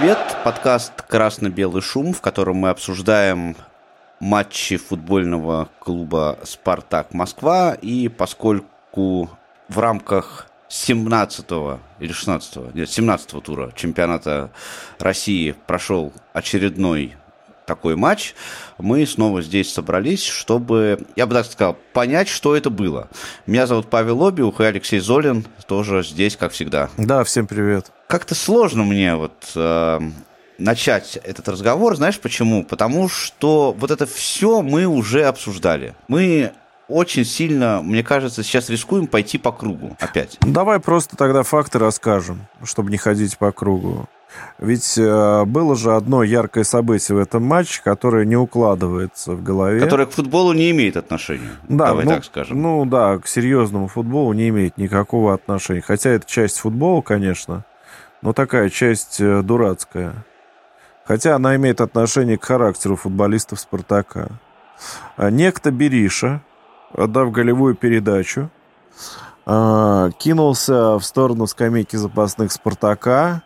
привет! Подкаст «Красно-белый шум», в котором мы обсуждаем матчи футбольного клуба «Спартак Москва». И поскольку в рамках 17-го тура чемпионата России прошел очередной такой матч, мы снова здесь собрались, чтобы, я бы так сказал, понять, что это было. Меня зовут Павел Обиух, и Алексей Золин тоже здесь, как всегда. Да, всем привет. Как-то сложно мне начать этот разговор, знаешь почему? Потому что вот это все мы уже обсуждали. Мы очень сильно, мне кажется, сейчас рискуем пойти по кругу опять. Давай просто тогда факты расскажем, чтобы не ходить по кругу. Ведь было же одно яркое событие в этом матче, которое не укладывается в голове. Которое к футболу не имеет отношения, да, так скажем. Ну да, к серьезному футболу не имеет никакого отношения. Хотя это часть футбола, конечно, но такая часть дурацкая. Хотя она имеет отношение к характеру футболистов «Спартака». Некто Бериша, отдав голевую передачу, кинулся в сторону скамейки запасных «Спартака»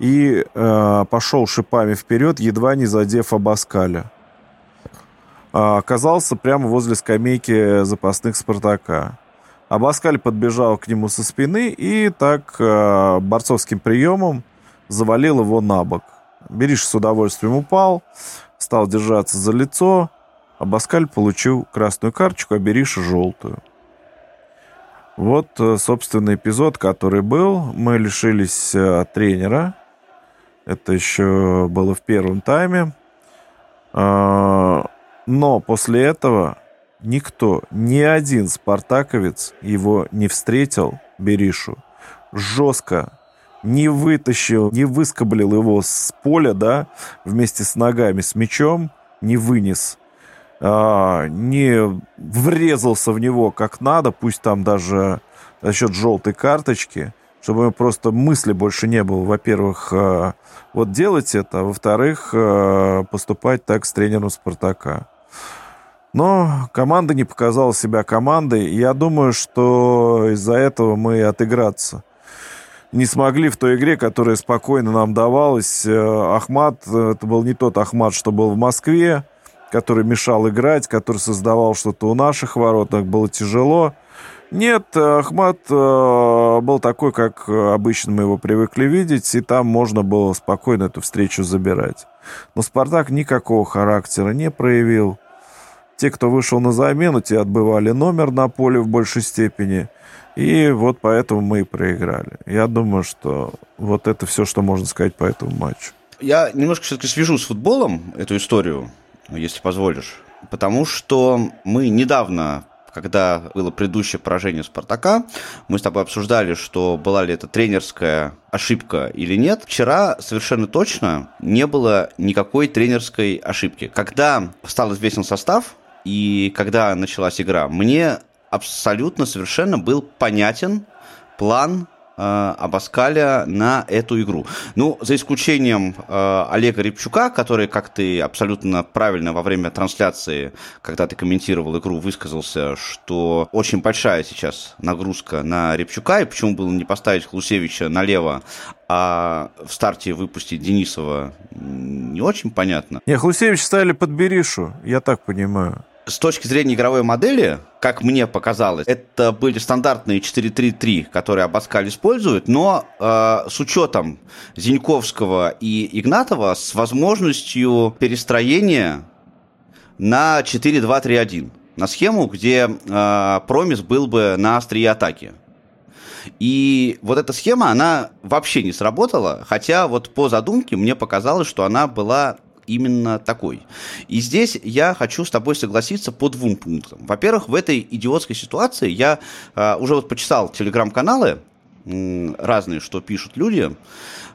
и пошел шипами вперед, едва не задев Абаскаля. Оказался прямо возле скамейки запасных «Спартака». Абаскаль подбежал к нему со спины и так борцовским приемом завалил его на бок. Бериша с удовольствием упал, стал держаться за лицо. Абаскаль получил красную карточку, а Бериша — желтую. Вот, собственно, эпизод, который был. Мы лишились тренера. Это еще было в первом тайме. Но после этого никто, ни один спартаковец его не встретил, Беришу, жестко не вытащил, не выскоблил его с поля, да, вместе с ногами, с мячом, не вынес, не врезался в него как надо, пусть там даже за счет желтой карточки, чтобы просто мысли больше не было, во-первых, вот делать это, во-вторых, поступать так с тренером «Спартака». Но команда не показала себя командой. Я думаю, что из-за этого мы отыграться не смогли в той игре, которая спокойно нам давалась. Ахмат — это был не тот Ахмат, что был в Москве, который мешал играть, который создавал что-то у наших ворот. Было тяжело. Нет, Ахмат был такой, как обычно мы его привыкли видеть, и там можно было спокойно эту встречу забирать. Но «Спартак» никакого характера не проявил. Те, кто вышел на замену, те отбывали номер на поле в большей степени. И вот поэтому мы и проиграли. Я думаю, что вот это все, что можно сказать по этому матчу. Я немножко все-таки свяжу с футболом эту историю, если позволишь. Потому что мы недавно, когда было предыдущее поражение «Спартака», мы с тобой обсуждали, что была ли это тренерская ошибка или нет. Вчера совершенно точно не было никакой тренерской ошибки. Когда стал известен состав, и когда началась игра, мне абсолютно совершенно был понятен план Абаскаля на эту игру. Ну, за исключением Олега Рябчука, который, как ты абсолютно правильно во время трансляции, когда ты комментировал игру, высказался, что очень большая сейчас нагрузка на Рябчука, и почему было не поставить Хлусевича налево, а в старте выпустить Денисова, не очень понятно. Не, Хлусевича ставили под Беришу, я так понимаю. С точки зрения игровой модели, как мне показалось, это были стандартные 4-3-3, которые Абаскаль использует, но с учетом Зеньковского и Игнатова с возможностью перестроения на 4-2-3-1, на схему, где Промес был бы на острие атаки. И вот эта схема, она вообще не сработала, хотя вот по задумке мне показалось, что она была именно такой. И здесь я хочу с тобой согласиться по двум пунктам. Во-первых, в этой идиотской ситуации я уже вот почитал телеграм-каналы разные, что пишут люди,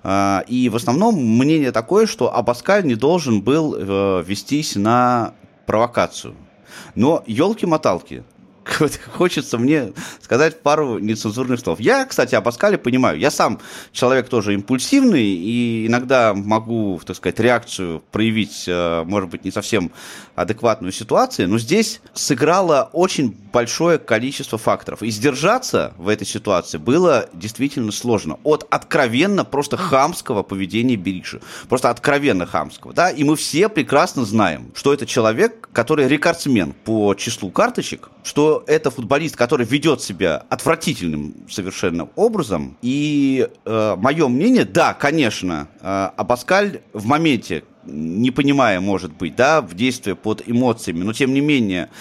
и в основном мнение такое, что Абаскаль не должен был вестись на провокацию. Но елки-моталки. Хочется мне сказать пару нецензурных слов. Я, кстати, Абаскаля понимаю. Я сам человек тоже импульсивный и иногда могу, так сказать, реакцию проявить, может быть, не совсем адекватную ситуацию. Но здесь сыграла очень большое количество факторов. И сдержаться в этой ситуации было действительно сложно. От откровенно просто хамского поведения Бериши. Просто откровенно хамского. Да? И мы все прекрасно знаем, что это человек, который рекордсмен по числу карточек, что это футболист, который ведет себя отвратительным совершенно образом. И мое мнение, да, конечно, Абаскаль в моменте, не понимая, может быть, да, в действии под эмоциями, но тем не менее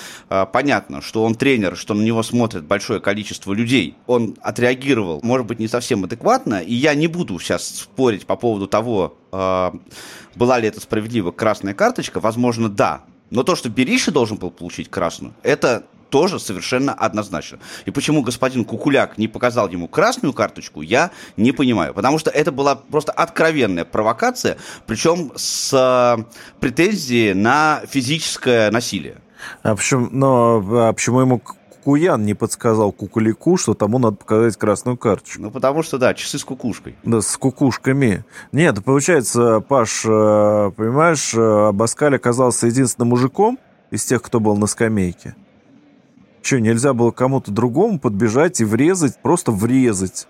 понятно, что он тренер, что на него смотрит большое количество людей. Он отреагировал, может быть, не совсем адекватно, и я не буду сейчас спорить по поводу того, была ли это справедливо красная карточка, возможно, да. Но то, что Бериша должен был получить красную, это тоже совершенно однозначно. И почему господин Кукуляк не показал ему красную карточку, я не понимаю. Потому что это была просто откровенная провокация, причем с претензией на физическое насилие. А почему ему Куян не подсказал Кукуляку, что тому надо показать красную карточку? Потому что, да, часы с кукушкой. Да, с кукушками. Нет, получается, Паш, понимаешь, Абаскаль оказался единственным мужиком из тех, кто был на скамейке. Что, нельзя было кому-то другому подбежать и врезать, просто врезать,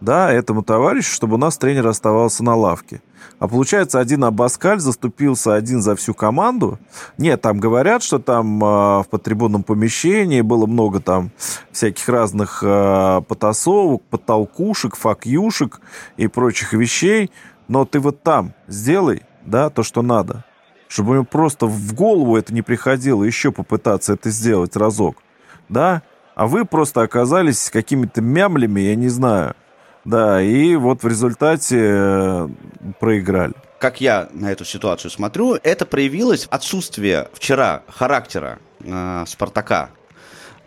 да, этому товарищу, чтобы у нас тренер оставался на лавке? А получается, один Абаскаль заступился один за всю команду. Нет, там говорят, что там в подтрибунном помещении было много там всяких разных потасовок, потолкушек, факюшек и прочих вещей. Но ты вот там сделай, да, то, что надо, чтобы ему просто в голову это не приходило еще попытаться это сделать разок. Да, а вы просто оказались какими-то мямлями, я не знаю. Да, и вот в результате проиграли. Как я на эту ситуацию смотрю, это проявилось отсутствие вчера характера Спартака.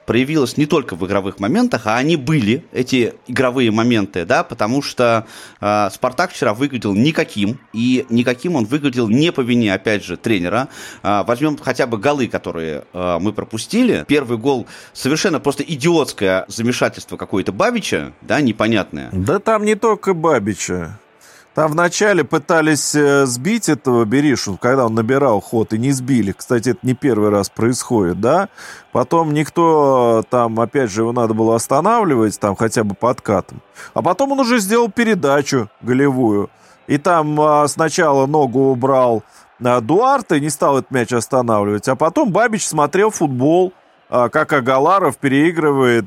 Проявилось не только в игровых моментах, а они были, эти игровые моменты, да, потому что Спартак вчера выглядел никаким, и никаким он выглядел не по вине, опять же, тренера. Возьмем хотя бы голы, которые мы пропустили. Первый гол — совершенно просто идиотское замешательство какое-то Бабича, да, непонятное. Да там не только Бабича. Там вначале пытались сбить этого Беришу, когда он набирал ход, и не сбили. Кстати, это не первый раз происходит, да? Потом никто там, опять же, его надо было останавливать, там, хотя бы подкатом. А потом он уже сделал передачу голевую. И там сначала ногу убрал Дуарта, не стал этот мяч останавливать. А потом Бабич смотрел футбол, как Агаларов переигрывает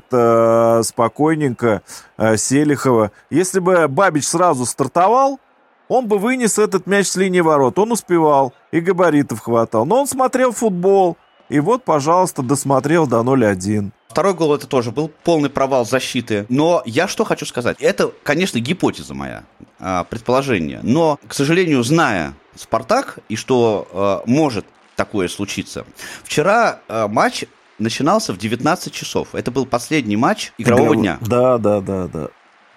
спокойненько Селихова. Если бы Бабич сразу стартовал, он бы вынес этот мяч с линии ворот. Он успевал и габаритов хватал. Но он смотрел футбол. И вот, пожалуйста, досмотрел до 0-1. Второй гол — это тоже был полный провал защиты. Но я что хочу сказать. Это, конечно, гипотеза моя, предположение. Но, к сожалению, зная Спартак и что может такое случиться, вчера матч начинался в 19 часов. Это был последний матч игрового дня. Да.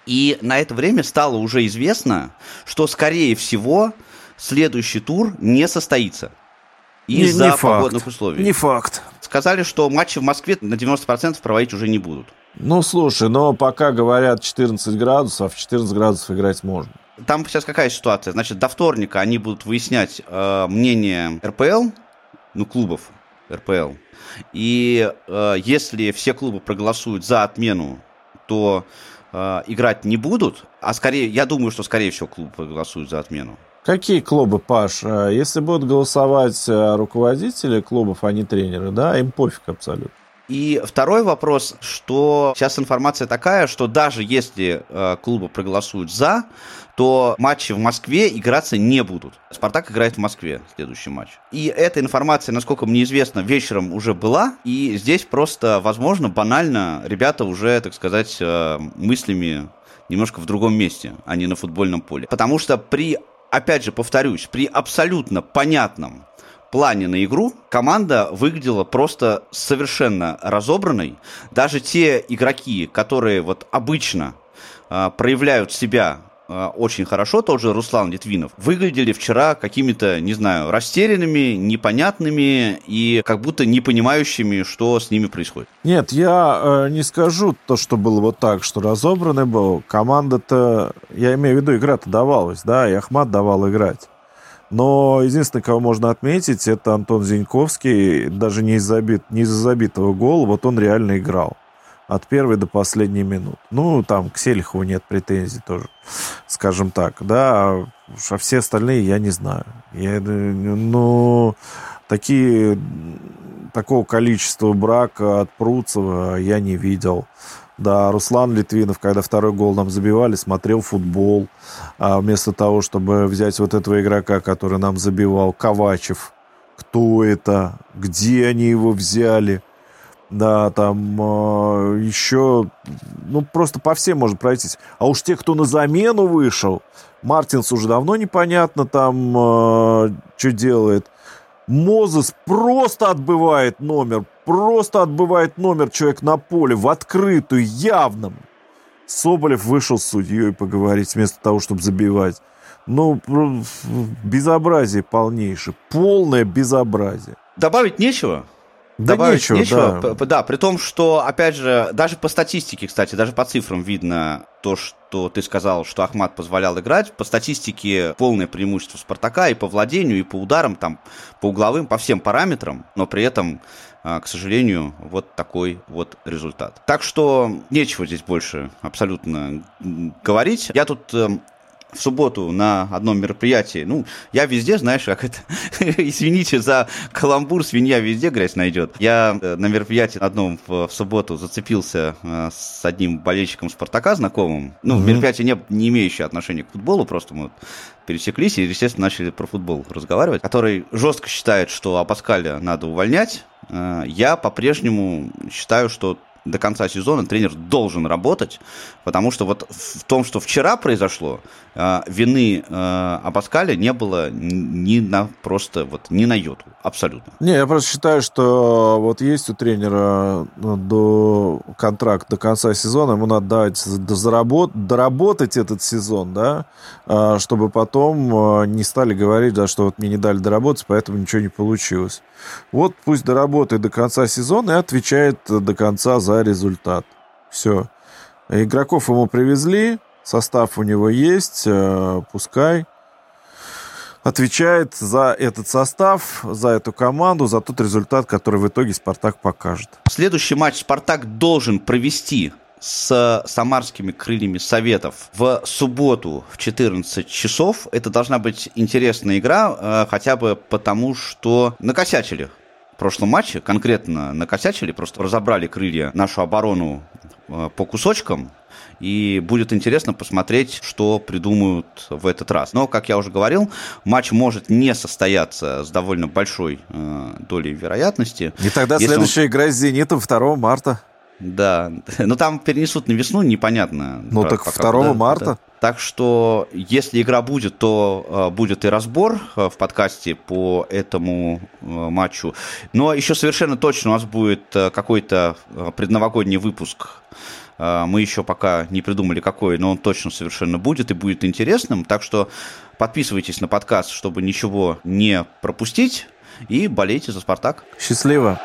И на это время стало уже известно, что, скорее всего, следующий тур не состоится. Из-за погодных условий. Не факт. Сказали, что матчи в Москве на 90% проводить уже не будут. Ну, слушай, но пока говорят 14 градусов, а в 14 градусов играть можно. Там сейчас какая ситуация? Значит, до вторника они будут выяснять мнение РПЛ, клубов РПЛ. И если все клубы проголосуют за отмену, то играть не будут. А скорее, я думаю, что скорее всего клубы проголосуют за отмену. Какие клубы, Паш? Если будут голосовать руководители клубов, а не тренеры, да, им пофиг абсолютно. И второй вопрос, что сейчас информация такая, что даже если клубы проголосуют за, то матчи в Москве играться не будут. Спартак играет в Москве следующий матч. И эта информация, насколько мне известно, вечером уже была. И здесь просто, возможно, банально ребята уже, так сказать, мыслями немножко в другом месте, а не на футбольном поле. Потому что при абсолютно понятном плане на игру команда выглядела просто совершенно разобранной. Даже те игроки, которые вот обычно проявляют себя очень хорошо, тот же Руслан Литвинов, выглядели вчера какими-то, не знаю, растерянными, непонятными и как будто не понимающими, что с ними происходит. Нет, я не скажу то, что было вот так, что разобранный был. Команда-то, я имею в виду, игра-то давалась, да, и Ахмат давал играть. Но единственное, кого можно отметить, это Антон Зеньковский. Даже не из-за забитого гола, вот он реально играл. От первой до последней минуты. Ну, там к Селихову нет претензий тоже, скажем так. Да, а все остальные я не знаю. Но такого количества брака от Пруцева я не видел. Да, Руслан Литвинов, когда второй гол нам забивали, смотрел футбол. А вместо того, чтобы взять вот этого игрока, который нам забивал, Ковачев. Кто это? Где они его взяли? Да, там еще... Ну, просто по всем можно пройтись. А уж те, кто на замену вышел, Мартинс уже давно непонятно там, что делает. Мозес просто отбывает номер человек на поле, в открытую, явно. Соболев вышел с судьей поговорить вместо того, чтобы забивать. Ну, безобразие полнейшее, полное безобразие. Добавить нечего? Добавить нечего, да. Да, при том, что, опять же, даже по статистике, кстати, даже по цифрам видно то, что ты сказал, что Ахмат позволял играть. По статистике полное преимущество Спартака и по владению, и по ударам, там, по угловым, по всем параметрам, но при этом, к сожалению, вот такой вот результат. Так что нечего здесь больше абсолютно говорить. Я тут... в субботу на одном мероприятии, ну, я везде, знаешь, как это, извините за каламбур, свинья везде грязь найдет. Я на мероприятии одном в субботу зацепился с одним болельщиком Спартака знакомым, ну, мероприятие не имеющее отношения к футболу, просто мы пересеклись и, естественно, начали про футбол разговаривать, который жестко считает, что Абаскаля надо увольнять. Я по-прежнему считаю, что до конца сезона тренер должен работать, потому что вот в том, что вчера произошло, вины Абаскаля не было ни на йоту, абсолютно. Не, я просто считаю, что вот есть у тренера контракт до конца сезона, ему надо дать доработать этот сезон, да, чтобы потом не стали говорить, да, что вот мне не дали доработать, поэтому ничего не получилось. Вот пусть доработает до конца сезона и отвечает до конца за результат. Все. Игроков ему привезли, состав у него есть, пускай отвечает за этот состав, за эту команду, за тот результат, который в итоге Спартак покажет. Следующий матч Спартак должен провести с самарскими крыльями Советов в субботу в 14 часов. Это должна быть интересная игра, хотя бы потому, что накосячили. В прошлом матче конкретно накосячили, просто разобрали крылья нашу оборону по кусочкам, и будет интересно посмотреть, что придумают в этот раз. Но, как я уже говорил, матч может не состояться с довольно большой долей вероятности. И тогда следующая игра с «Зенитом» 2 марта. Да, но там перенесут на весну, непонятно. Ну так 2 марта. Так что, если игра будет, то будет и разбор в подкасте по этому матчу. Но еще совершенно точно у нас будет какой-то предновогодний выпуск. Мы еще пока не придумали какой, но он точно совершенно будет и будет интересным. Так что подписывайтесь на подкаст, чтобы ничего не пропустить. И болейте за «Спартак». Счастливо!